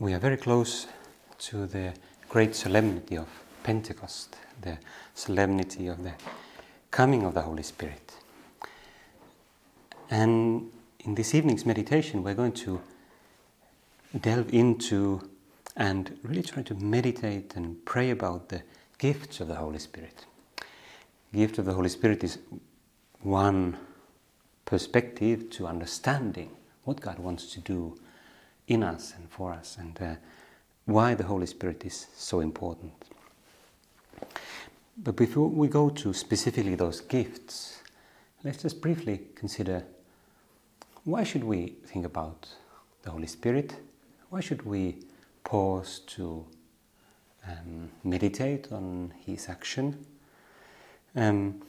We are very close to the great solemnity of Pentecost, the solemnity of the coming of the Holy Spirit. And in this evening's meditation, we're going to delve into and really try to meditate and pray about the gifts of the Holy Spirit. The gift of the Holy Spirit is one perspective to understanding what God wants to do in us and for us, and why the Holy Spirit is so important. But before we go to specifically those gifts, let's just briefly consider, why should we think about the Holy Spirit? Why should we pause to meditate on His action? In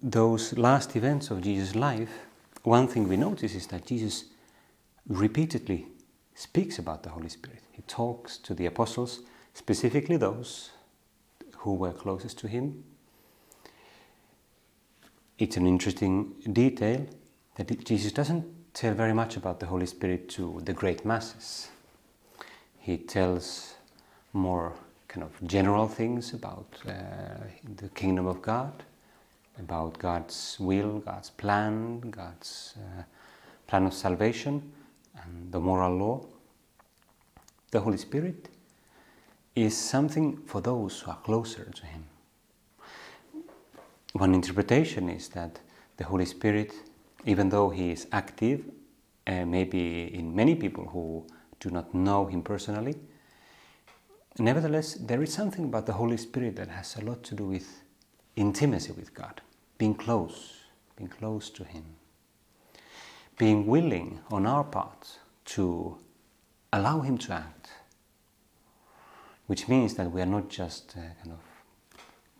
those last events of Jesus' life, one thing we notice is that Jesus repeatedly speaks about the Holy Spirit. He talks to the apostles, specifically those who were closest to him. It's an interesting detail that Jesus doesn't tell very much about the Holy Spirit to the great masses. He tells more kind of general things about the kingdom of God, about God's will, God's plan, God's plan of salvation, and the moral law. The Holy Spirit is something for those who are closer to Him. One interpretation is that the Holy Spirit, even though He is active, maybe in many people who do not know Him personally, nevertheless, there is something about the Holy Spirit that has a lot to do with intimacy with God, being close to Him, being willing on our part to allow Him to act, which means that we are not just kind of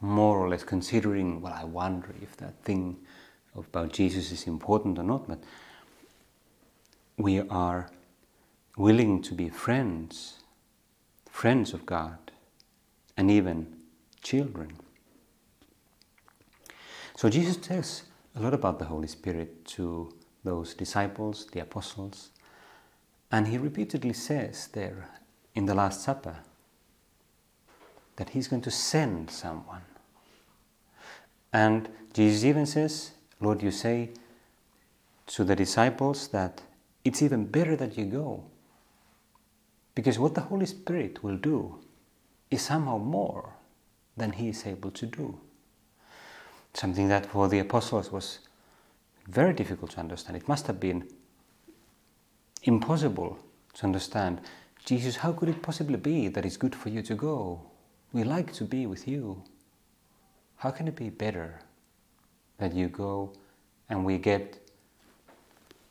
more or less considering, well, I wonder if that thing about Jesus is important or not, but we are willing to be friends of God, and even children. So Jesus tells a lot about the Holy Spirit to those disciples, the apostles, and He repeatedly says there in the Last Supper that He's going to send someone. And Jesus even says, Lord, you say to the disciples that it's even better that you go, because what the Holy Spirit will do is somehow more than He is able to do. Something that for the apostles was very difficult to understand. It must have been impossible to understand. Jesus, how could it possibly be that it's good for you to go? We like to be with you. How can it be better that you go and we get,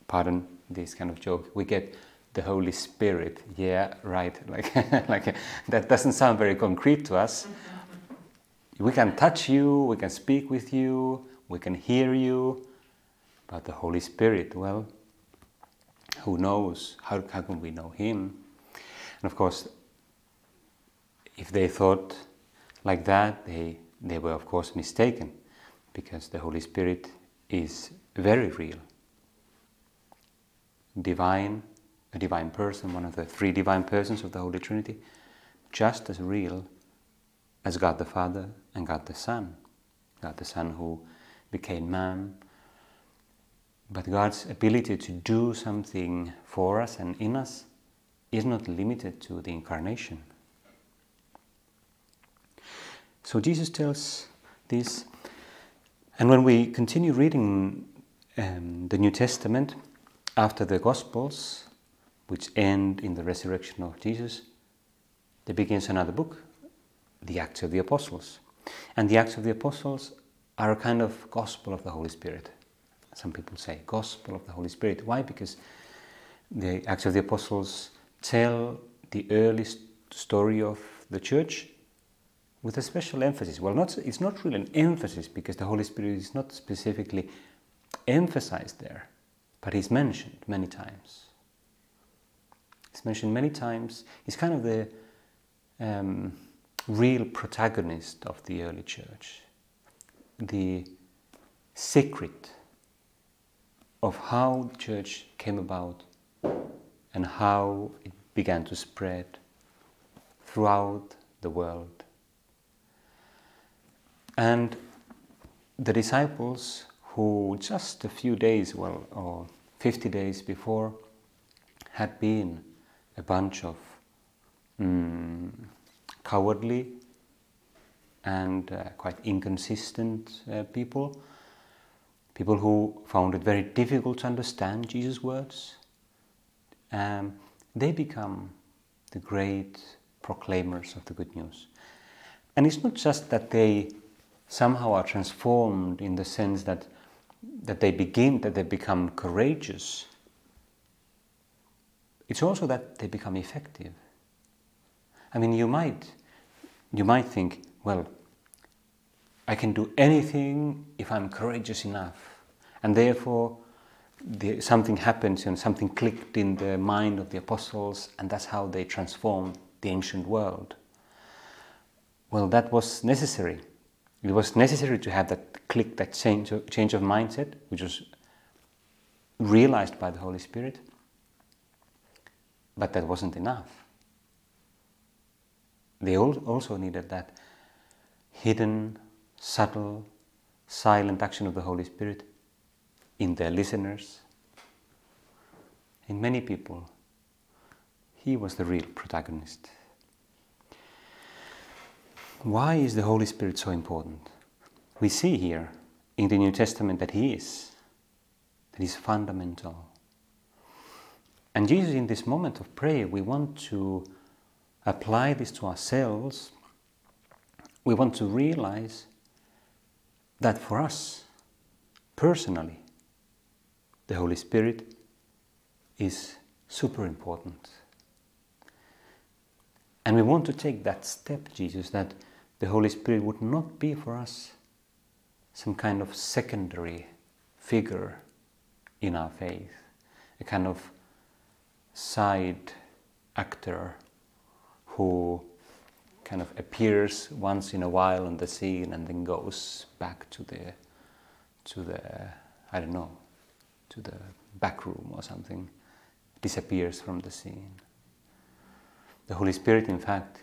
pardon this kind of joke, we get the Holy Spirit? Yeah, right. Like that doesn't sound very concrete to us. We can touch you, we can speak with you, we can hear you, but the Holy Spirit, well, who knows? How can we know Him? And of course, if they thought like that, they were of course mistaken, because the Holy Spirit is very real. Divine, a divine person, one of the three divine persons of the Holy Trinity, just as real as God the Father and God the Son who became man. But God's ability to do something for us and in us is not limited to the Incarnation. So Jesus tells this, and when we continue reading the New Testament after the Gospels, which end in the resurrection of Jesus, there begins another book, the Acts of the Apostles. And the Acts of the Apostles are a kind of Gospel of the Holy Spirit. Some people say Gospel of the Holy Spirit. Why? Because the Acts of the Apostles tell the early story of the Church with a special emphasis. Well, it's not really an emphasis because the Holy Spirit is not specifically emphasized there, but he's mentioned many times. He's mentioned many times. He's kind of the real protagonist of the early Church, the secret of how the Church came about and how it began to spread throughout the world. And the disciples who just a few days, or 50 days before, had been a bunch of cowardly and quite inconsistent people who found it very difficult to understand Jesus' words, they become the great proclaimers of the good news. And it's not just that they somehow are transformed in the sense that they become courageous. It's also that they become effective. I mean, you might think, well, I can do anything if I'm courageous enough, and therefore something happens and something clicked in the mind of the apostles, and that's how they transformed the ancient world. Well, that was necessary. It was necessary to have that click, that change of mindset, which was realized by the Holy Spirit, but that wasn't enough. They also needed that hidden, subtle, silent action of the Holy Spirit in their listeners, in many people. He was the real protagonist. Why is the Holy Spirit so important? We see here in the New Testament that He is fundamental. And Jesus, in this moment of prayer, we want to apply this to ourselves. We want to realize that for us, personally, the Holy Spirit is super important. And we want to take that step, Jesus, that the Holy Spirit would not be for us some kind of secondary figure in our faith, a kind of side actor who kind of appears once in a while on the scene and then goes back to the back room or something, disappears from the scene. The Holy Spirit, in fact,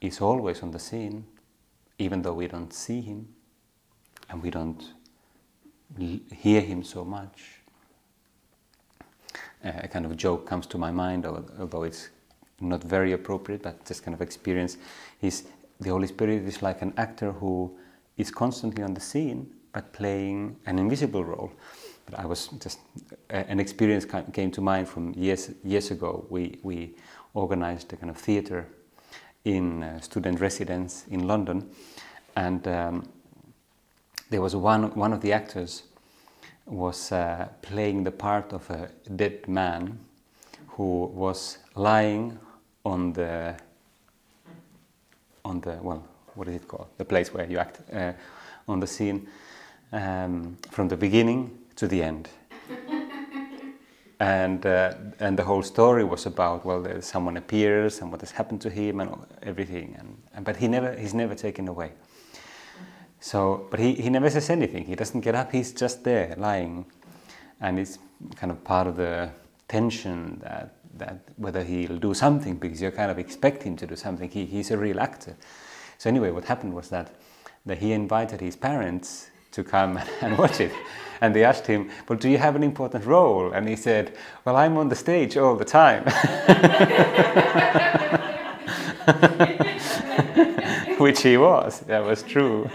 is always on the scene, even though we don't see Him and we don't hear Him so much. A kind of joke comes to my mind, although it's not very appropriate, but this kind of experience is the Holy Spirit is like an actor who is constantly on the scene but playing an invisible role. But an experience came to mind from years ago. We organized a kind of theater in student residence in London, and there was one of the actors was playing the part of a dead man who was lying the place where you act on the scene, from the beginning to the end. And the whole story was about, someone appears and what has happened to him and everything, but he's never taken away. So, but he never says anything. He doesn't get up. He's just there lying, and it's kind of part of the tension that whether he'll do something, because you kind of expect him to do something. He's a real actor. So anyway, what happened was that he invited his parents to come and watch it. And they asked him, well, do you have an important role? And he said, well, I'm on the stage all the time. Which he was, that was true.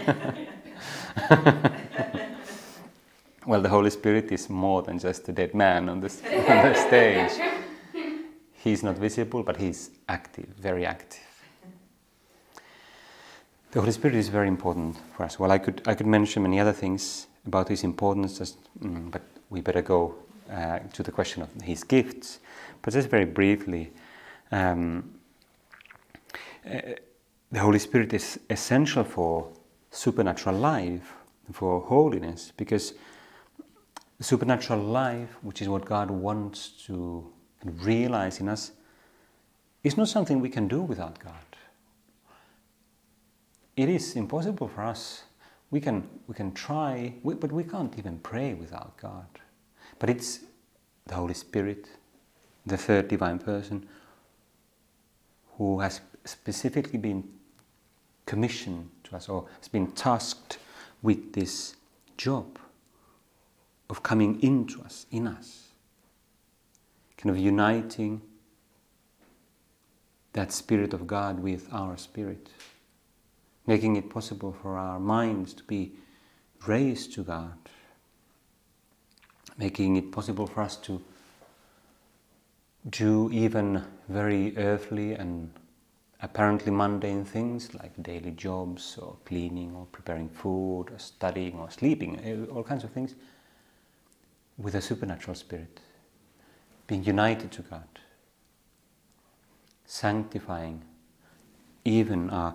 Well, the Holy Spirit is more than just a dead man on the stage. He's not visible, but he's active, very active. The Holy Spirit is very important for us. Well, I could mention many other things about His importance, but we better go to the question of His gifts. But just very briefly, The Holy Spirit is essential for supernatural life, for holiness, because supernatural life, which is what God wants to realize in us, is not something we can do without God. It is impossible for us. We can try, but we can't even pray without God. But it's the Holy Spirit, the third divine person, who has specifically been commissioned to us, or has been tasked with this job of coming into us, in us, kind of uniting that Spirit of God with our spirit, making it possible for our minds to be raised to God, making it possible for us to do even very earthly and apparently mundane things like daily jobs or cleaning or preparing food or studying or sleeping, all kinds of things, with a supernatural spirit, being united to God, sanctifying even our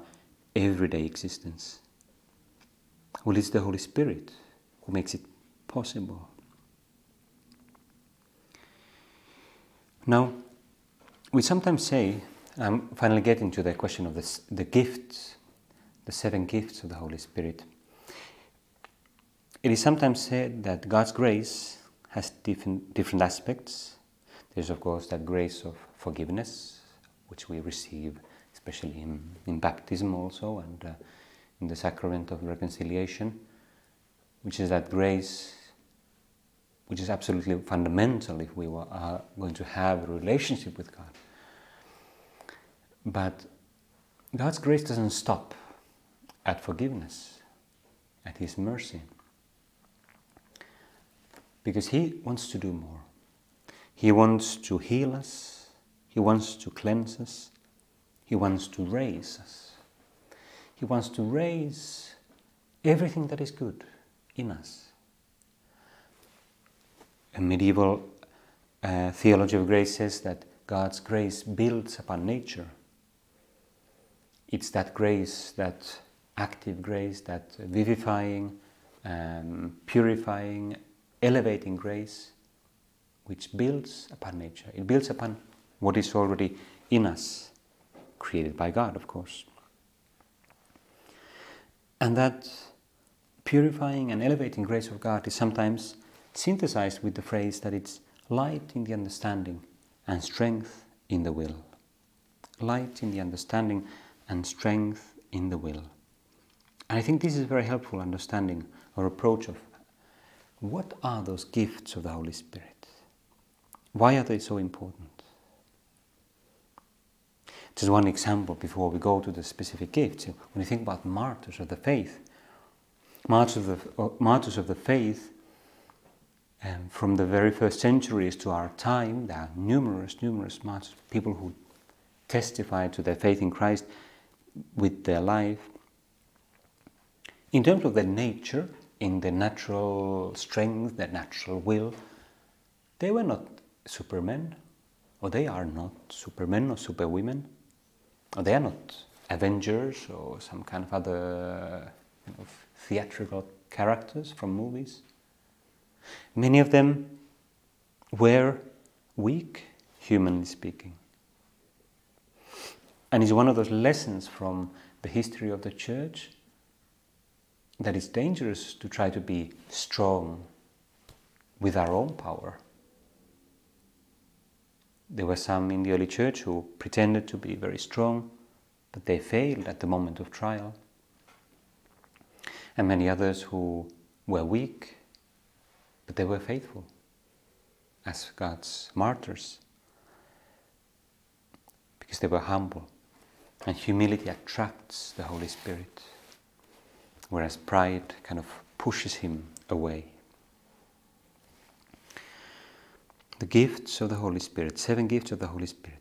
everyday existence. Well, it's the Holy Spirit who makes it possible. Now, we sometimes say, I'm finally getting to the question of the gifts, the seven gifts of the Holy Spirit. It is sometimes said that God's grace has different aspects. There's, of course, that grace of forgiveness, which we receive especially in baptism also, and in the sacrament of reconciliation, which is that grace which is absolutely fundamental if we are going to have a relationship with God. But God's grace doesn't stop at forgiveness, at His mercy, because He wants to do more. He wants to heal us, He wants to cleanse us, He wants to raise us. He wants to raise everything that is good in us. A medieval theology of grace says that God's grace builds upon nature. It's that grace, that active grace, that vivifying, purifying, elevating grace, which builds upon nature. It builds upon what is already in us, created by God, of course. And that purifying and elevating grace of God is sometimes synthesized with the phrase that it's light in the understanding and strength in the will. Light in the understanding and strength in the will. And I think this is a very helpful understanding or approach of what are those gifts of the Holy Spirit? Why are they so important? Just one example before we go to the specific gifts. When you think about martyrs of the faith, martyrs of the faith from the very first centuries to our time, there are numerous martyrs, people who testify to their faith in Christ with their life. In terms of their nature, in their natural strength, their natural will, they were not supermen, or they are not supermen or superwomen, or they are not Avengers or some kind of other theatrical characters from movies. Many of them were weak, humanly speaking. And it's one of those lessons from the history of the Church that it's dangerous to try to be strong with our own power. There were some in the early Church who pretended to be very strong, but they failed at the moment of trial. And many others who were weak, but they were faithful as God's martyrs, because they were humble. And humility attracts the Holy Spirit, whereas pride kind of pushes Him away. The gifts of the Holy Spirit, seven gifts of the Holy Spirit.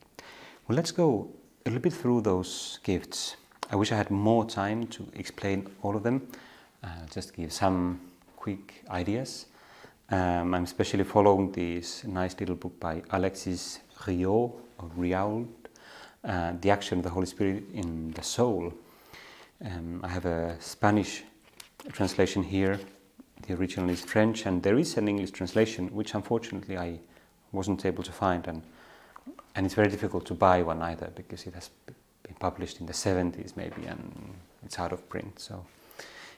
Well, let's go a little bit through those gifts. I wish I had more time to explain all of them. I'll just give some quick ideas. I'm especially following this nice little book by Alexis Riaud, the action of the Holy Spirit in the soul. I have a Spanish translation here. The original is French, and there is an English translation, which unfortunately I wasn't able to find, and it's very difficult to buy one either, because it has been published in the 70s maybe, and it's out of print. So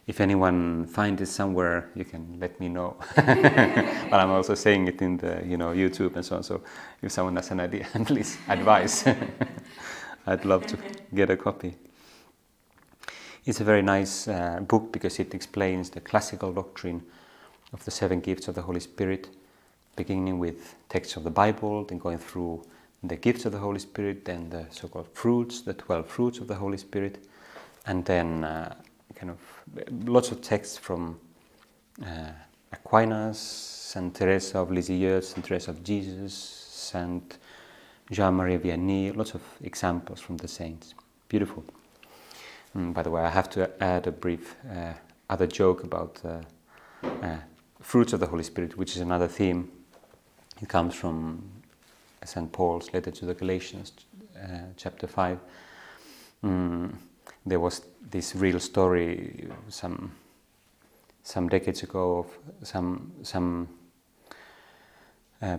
if anyone finds it somewhere, you can let me know. But I'm also saying it in the YouTube and so on, so if someone has an idea, please advise. I'd love to get a copy. It's a very nice book because it explains the classical doctrine of the seven gifts of the Holy Spirit, beginning with texts of the Bible, then going through the gifts of the Holy Spirit, then the so-called fruits, the 12 fruits of the Holy Spirit, and then kind of lots of texts from Aquinas, Saint Teresa of Lisieux, Saint Teresa of Jesus, Saint Jean Marie Vianney, lots of examples from the saints. Beautiful. By the way, I have to add a brief other joke about fruits of the Holy Spirit, which is another theme. It comes from St. Paul's letter to the Galatians, chapter 5. There was this real story some decades ago of some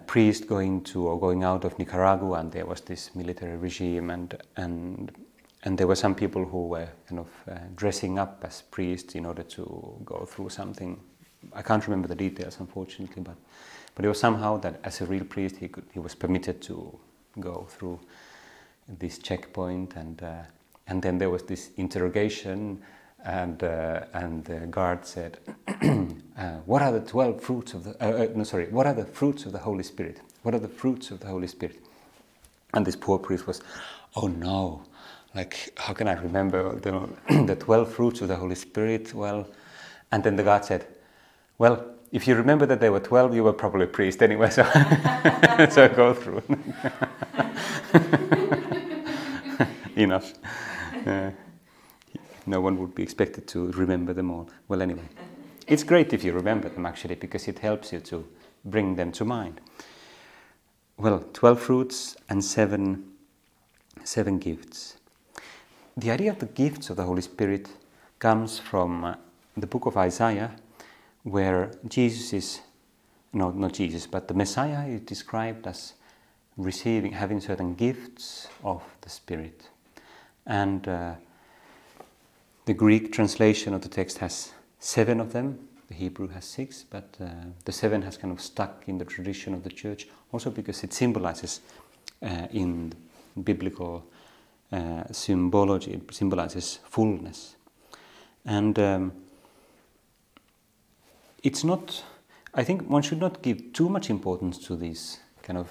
priest going out of Nicaragua, and there was this military regime, and there were some people who were kind of dressing up as priests in order to go through something. I can't remember the details, unfortunately, but it was somehow that as a real priest he was permitted to go through this checkpoint, and then there was this interrogation, and the guard said, "What are the 12 fruits of the? No, sorry, what are the fruits of the Holy Spirit? What are the fruits of the Holy Spirit?" And this poor priest was, "Oh no. Like, how can I remember the 12 fruits of the Holy Spirit? Well," and then the guard said, "Well, if you remember that there were 12, you were probably a priest anyway, so, so go through." Enough. No one would be expected to remember them all. Well, anyway, it's great if you remember them, actually, because it helps you to bring them to mind. Well, 12 fruits and seven gifts. The idea of the gifts of the Holy Spirit comes from the book of Isaiah, where the Messiah is described as having certain gifts of the Spirit. And the Greek translation of the text has 7 of them, the Hebrew has 6, but the 7 has kind of stuck in the tradition of the Church, also because it symbolizes in biblical symbology, it symbolizes fullness. And I think one should not give too much importance to these kind of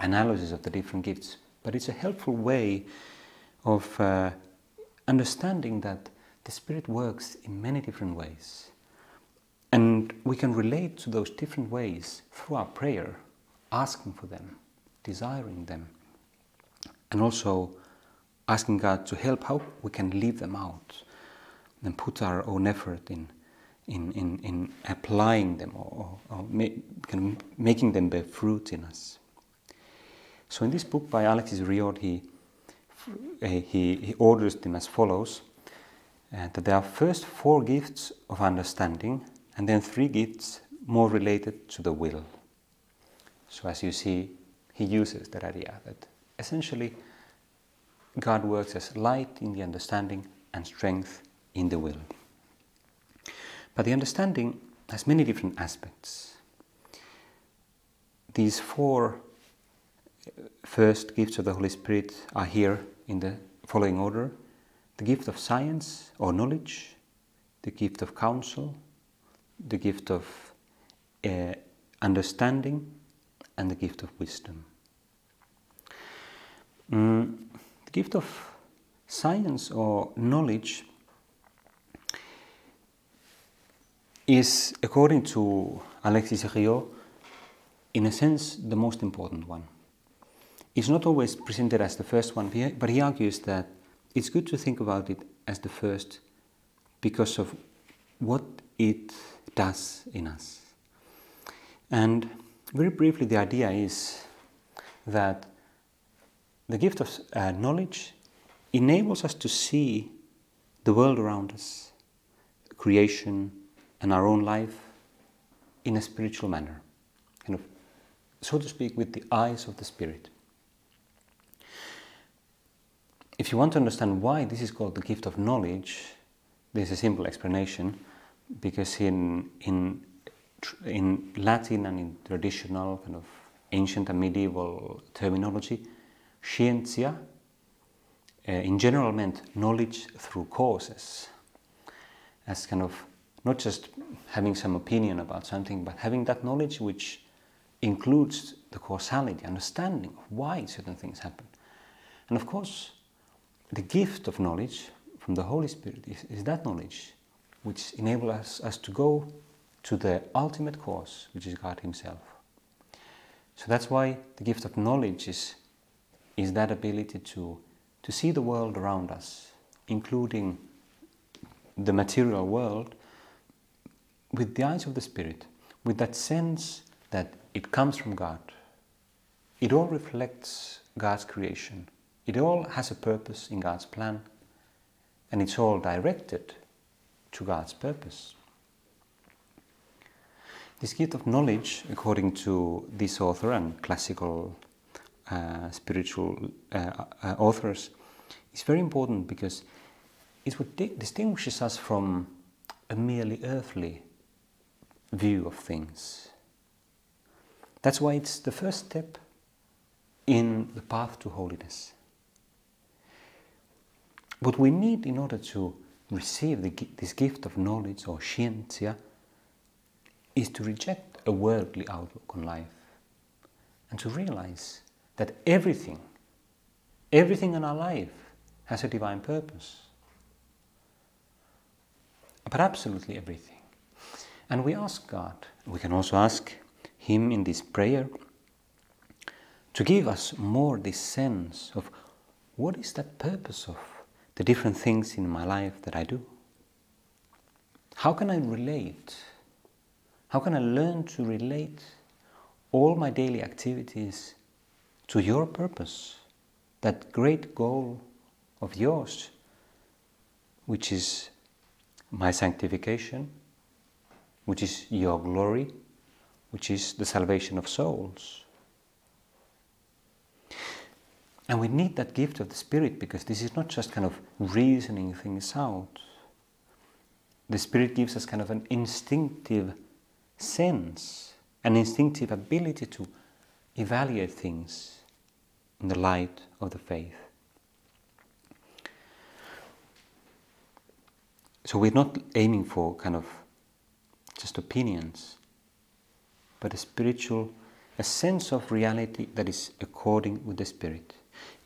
analysis of the different gifts, but it's a helpful way of understanding that the Spirit works in many different ways. And we can relate to those different ways through our prayer, asking for them, desiring them, and also asking God to help how we can leave them out and put our own effort in applying them or making them bear fruit in us. So in this book by Alexis Riaud, he orders them as follows, that there are first 4 gifts of understanding and then 3 gifts more related to the will. So as you see, he uses that idea that essentially God works as light in the understanding and strength in the will. But the understanding has many different aspects. These 4 first gifts of the Holy Spirit are here in the following order: the gift of science or knowledge, the gift of counsel, the gift of understanding, and the gift of wisdom. Gift of science or knowledge is, according to Alexis Riaud, in a sense the most important one. It's not always presented as the first one, but he argues that it's good to think about it as the first because of what it does in us. And very briefly, the idea is that The gift of knowledge enables us to see the world around us, creation and our own life in a spiritual manner, kind of, so to speak, with the eyes of the Spirit. If you want to understand why this is called the gift of knowledge, there's a simple explanation, because in Latin and in traditional kind of ancient and medieval terminology, scientia in general meant knowledge through causes, as kind of not just having some opinion about something, but having that knowledge which includes the causality, understanding of why certain things happen. And of course, the gift of knowledge from the Holy Spirit is that knowledge which enables us to go to the ultimate cause, which is God Himself. So that's why the gift of knowledge is that ability to see the world around us, including the material world, with the eyes of the Spirit, with that sense that it comes from God. It all reflects God's creation. It all has a purpose in God's plan, and it's all directed to God's purpose. This gift of knowledge, according to this author and classical spiritual authors, is very important because it's what distinguishes us from a merely earthly view of things. That's why it's the first step in the path to holiness. What we need in order to receive this gift of knowledge, or scientia, is to reject a worldly outlook on life and to realize that everything in our life has a divine purpose. But absolutely everything. And we ask God, we can also ask Him in this prayer, to give us more this sense of what is that purpose of the different things in my life that I do? How can I relate? How can I learn to relate all my daily activities to your purpose, that great goal of yours, which is my sanctification, which is your glory, which is the salvation of souls? And we need that gift of the Spirit, because this is not just kind of reasoning things out. The Spirit gives us kind of an instinctive sense, an instinctive ability to evaluate things in the light of the faith. So we're not aiming for kind of just opinions, but a sense of reality that is according with the Spirit,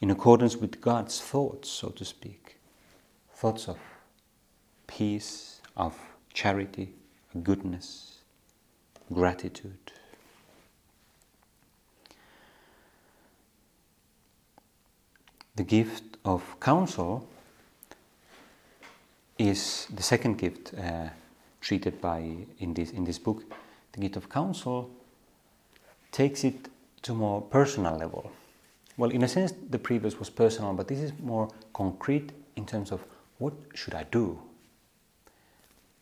in accordance with God's thoughts, so to speak. Thoughts of peace, of charity, goodness, gratitude. The gift of counsel is the second gift treated in this book. The gift of counsel takes it to a more personal level. Well, in a sense, the previous was personal, but this is more concrete in terms of what should I do?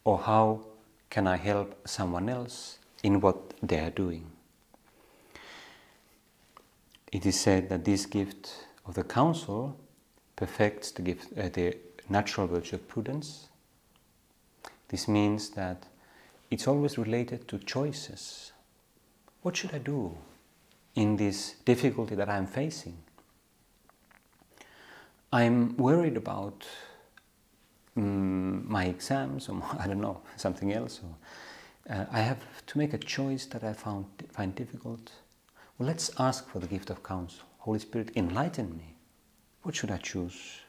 Or how can I help someone else in what they are doing? It is said that this gift of the counsel perfects the natural virtue of prudence. This means that it's always related to choices. What should I do in this difficulty that I'm facing? I'm worried about my exams, or I don't know, something else. I have to make a choice that I find difficult. Well, let's ask for the gift of counsel. Holy Spirit, enlighten me. What should I choose?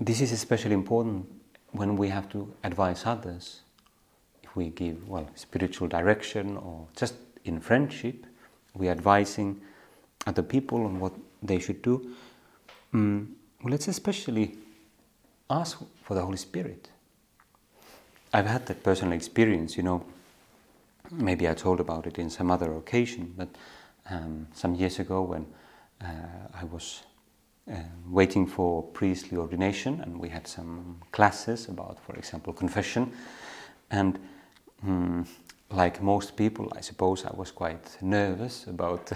This is especially important when we have to advise others. If we give, spiritual direction, or just in friendship, we're advising other people on what they should do. Let's especially ask for the Holy Spirit. I've had that personal experience, maybe I told about it in some other occasion, but some years ago when I was waiting for priestly ordination, and we had some classes about, for example, confession. And like most people, I suppose I was quite nervous about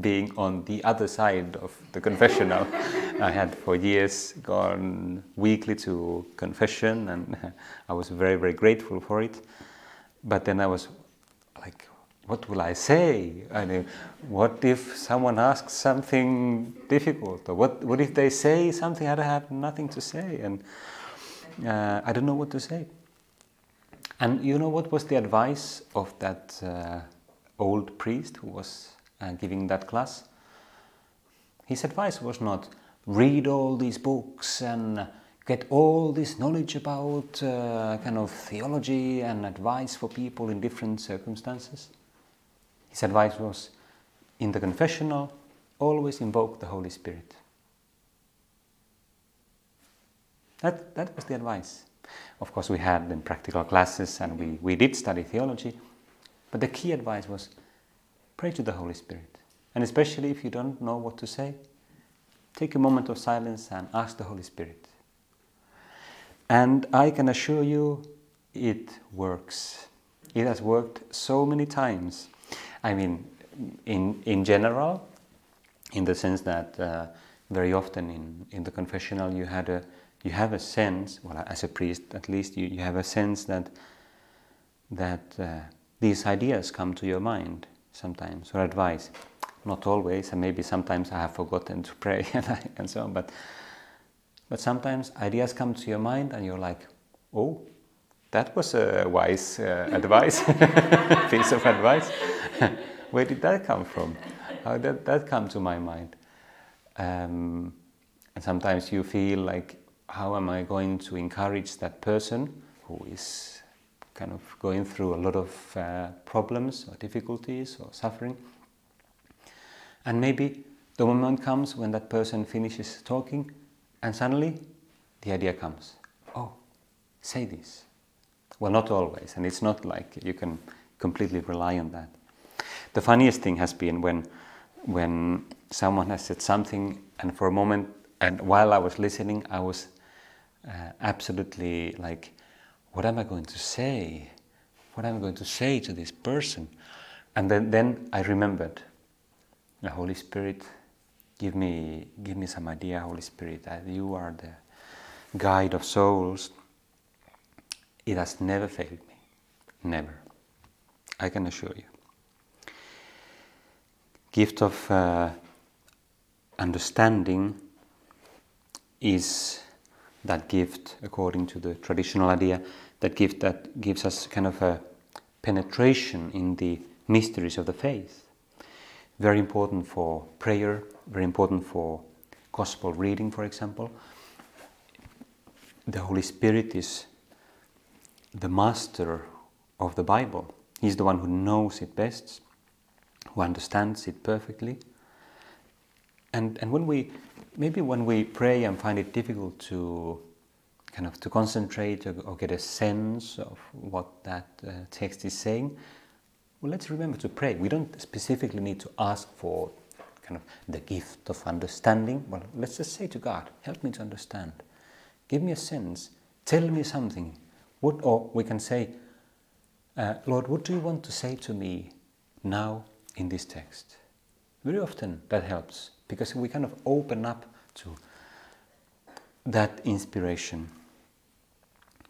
being on the other side of the confessional. I had for years gone weekly to confession, and I was very, very grateful for it. But then I was like, what will I say? I mean, what if someone asks something difficult? Or what if they say something I had nothing to say? And I don't know what to say. And you know what was the advice of that old priest who was giving that class? His advice was not, read all these books and get all this knowledge about kind of theology and advice for people in different circumstances. His advice was, in the confessional, always invoke the Holy Spirit. That was the advice. Of course, we had then practical classes and we did study theology, but the key advice was, pray to the Holy Spirit. And especially if you don't know what to say, take a moment of silence and ask the Holy Spirit. And I can assure you, it works. It has worked so many times. I mean, in general, in the sense that very often in the confessional you have a sense, well, as a priest at least, you have a sense that these ideas come to your mind sometimes, or advice. Not always, and maybe sometimes I have forgotten to pray and so on, but sometimes ideas come to your mind and you're like, oh, that was a wise advice, piece of advice. Where did that come from? How did that come to my mind? And sometimes you feel like, how am I going to encourage that person who is kind of going through a lot of problems or difficulties or suffering? And maybe the moment comes when that person finishes talking and suddenly the idea comes. Oh, say this. Well, not always, and it's not like you can completely rely on that. The funniest thing has been when someone has said something, and for a moment, and while I was listening, I was absolutely like, what am I going to say? What am I going to say to this person? And then I remembered, the Holy Spirit, give me some idea, Holy Spirit, that you are the guide of souls. It has never failed me, never. I can assure you. Gift of understanding is that gift, according to the traditional idea, that gift that gives us kind of a penetration in the mysteries of the faith. Very important for prayer, very important for gospel reading, for example. The Holy Spirit is the master of the Bible. He's the one who knows it best, who understands it perfectly. And when we pray and find it difficult to kind of to concentrate or get a sense of what that text is saying, well, let's remember to pray. We don't specifically need to ask for kind of the gift of understanding. Well, let's just say to God, help me to understand. Give me a sense. Tell me something. Or we can say, Lord, what do you want to say to me now in this text? Very often that helps, because we kind of open up to that inspiration,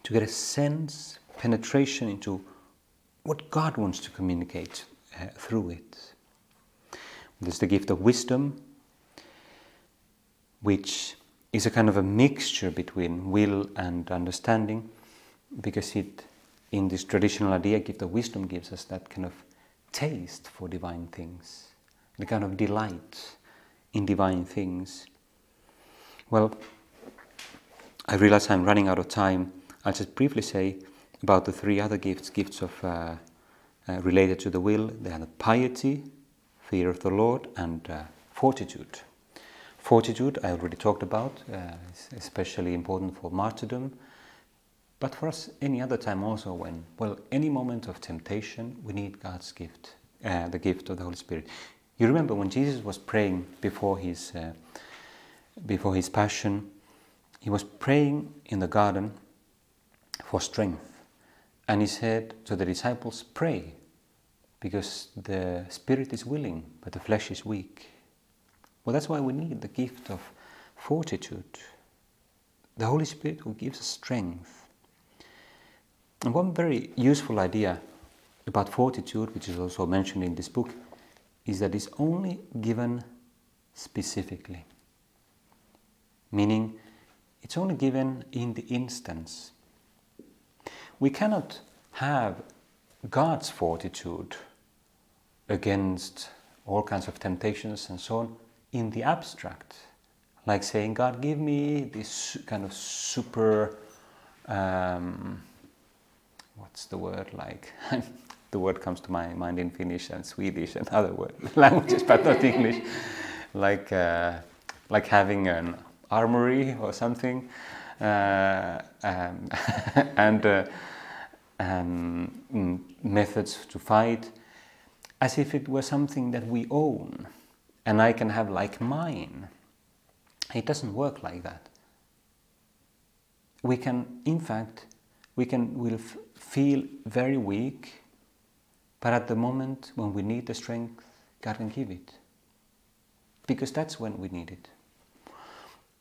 to get a sense, penetration into what God wants to communicate through it. There's the gift of wisdom, which is a kind of a mixture between will and understanding, because it, in this traditional idea, gift of wisdom gives us that kind of taste for divine things, the kind of delight in divine things. Well, I realize I'm running out of time. I'll just briefly say about the three other gifts of related to the will. They are the piety, fear of the Lord, and fortitude. Fortitude, I already talked about, is especially important for martyrdom. But for us, any other time also when, well, any moment of temptation, we need God's gift the gift of the Holy Spirit. You remember when Jesus was praying before his passion, he was praying in the garden for strength. And he said to the disciples, pray, because the spirit is willing, but the flesh is weak. Well, that's why we need the gift of fortitude. The Holy Spirit who gives us strength. And one very useful idea about fortitude, which is also mentioned in this book, is that it's only given specifically. Meaning, it's only given in the instance. We cannot have God's fortitude against all kinds of temptations and so on in the abstract. Like saying, God, give me this kind of super, what's the word like? The word comes to my mind in Finnish and Swedish and other languages, but not English. Like having an armory or something. Methods to fight, as if it were something that we own and I can have like mine. It doesn't work like that. We can, in fact, we'll feel very weak, but at the moment when we need the strength, God can give it. Because that's when we need it.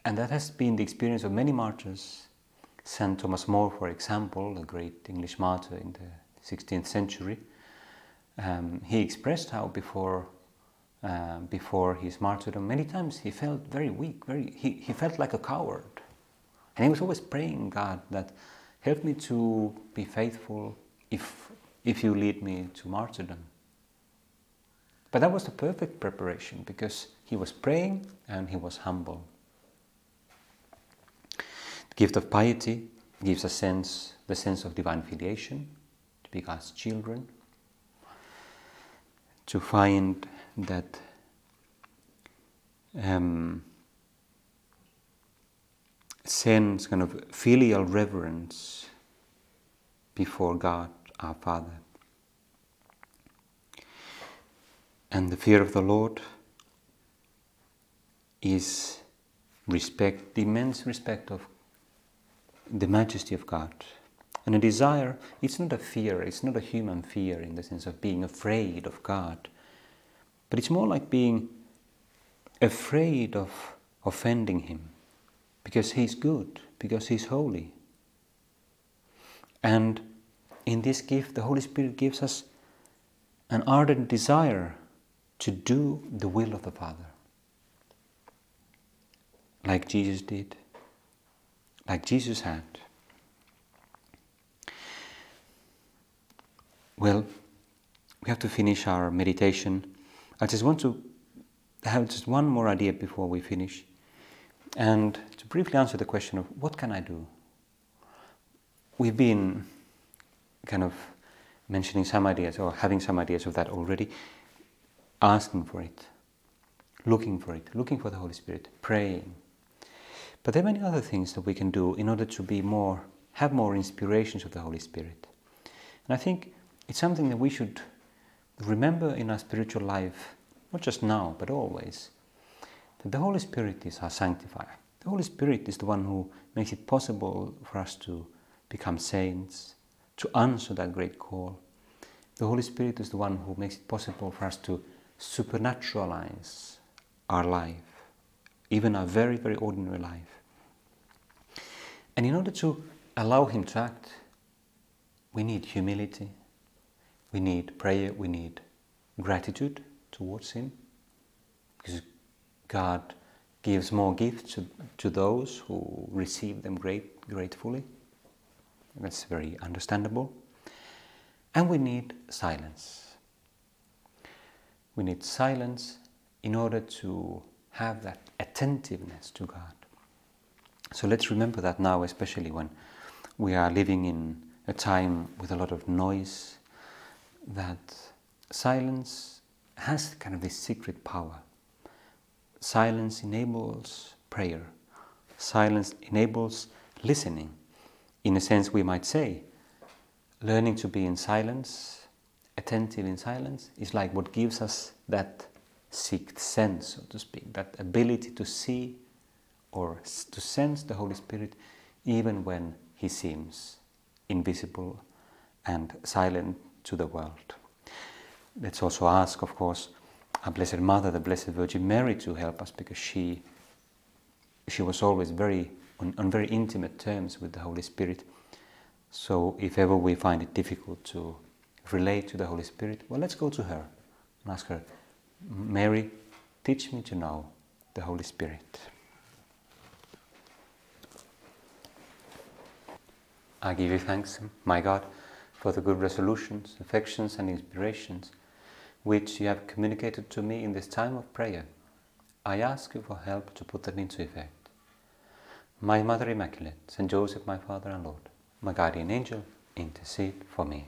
And that has been the experience of many martyrs. Saint Thomas More, for example, a great English martyr in the 16th century, he expressed how before his martyrdom, many times he felt very weak, he felt like a coward. And he was always praying, God, that help me to be faithful if you lead me to martyrdom. But that was the perfect preparation, because he was praying and he was humble. The gift of piety gives us the sense of divine filiation, to be God's children, to find that sense, kind of filial reverence before God our Father. And the fear of the Lord is respect, the immense respect of the majesty of God. And a desire, it's not a fear, it's not a human fear in the sense of being afraid of God, but it's more like being afraid of offending Him, because He's good, because He's holy. And in this gift, the Holy Spirit gives us an ardent desire to do the will of the Father, like Jesus did, like Jesus had. Well, we have to finish our meditation. I just want to have just one more idea before we finish, and to briefly answer the question of what can I do? We've been kind of mentioning some ideas or having some ideas of that already. Asking for it, looking for the Holy Spirit, praying. But there are many other things that we can do in order to be more, have more inspirations of the Holy Spirit. And I think it's something that we should remember in our spiritual life, not just now, but always, that the Holy Spirit is our sanctifier. The Holy Spirit is the one who makes it possible for us to become saints, to answer that great call. The Holy Spirit is the one who makes it possible for us to supernaturalize our life, even our very, very ordinary life. And in order to allow Him to act, we need humility, we need prayer, we need gratitude towards Him, because God gives more gifts to those who receive them gratefully. That's very understandable. And we need silence. We need silence in order to have that attentiveness to God. So let's remember that now, especially when we are living in a time with a lot of noise, that silence has kind of this secret power. Silence enables prayer. Silence enables listening. In a sense, we might say, learning to be in silence attentive in silence is like what gives us that sixth sense, so to speak, that ability to see or to sense the Holy Spirit even when He seems invisible and silent to the world. Let's also ask, of course, our Blessed Mother, the Blessed Virgin Mary, to help us, because she was always on very intimate terms with the Holy Spirit. So if ever we find it difficult to relate to the Holy Spirit, well, let's go to her and ask her, Mary, teach me to know the Holy Spirit. I give you thanks, my God, for the good resolutions, affections and inspirations which you have communicated to me in this time of prayer. I ask you for help to put them into effect. My Mother Immaculate, Saint Joseph, my Father and Lord, my guardian angel, intercede for me.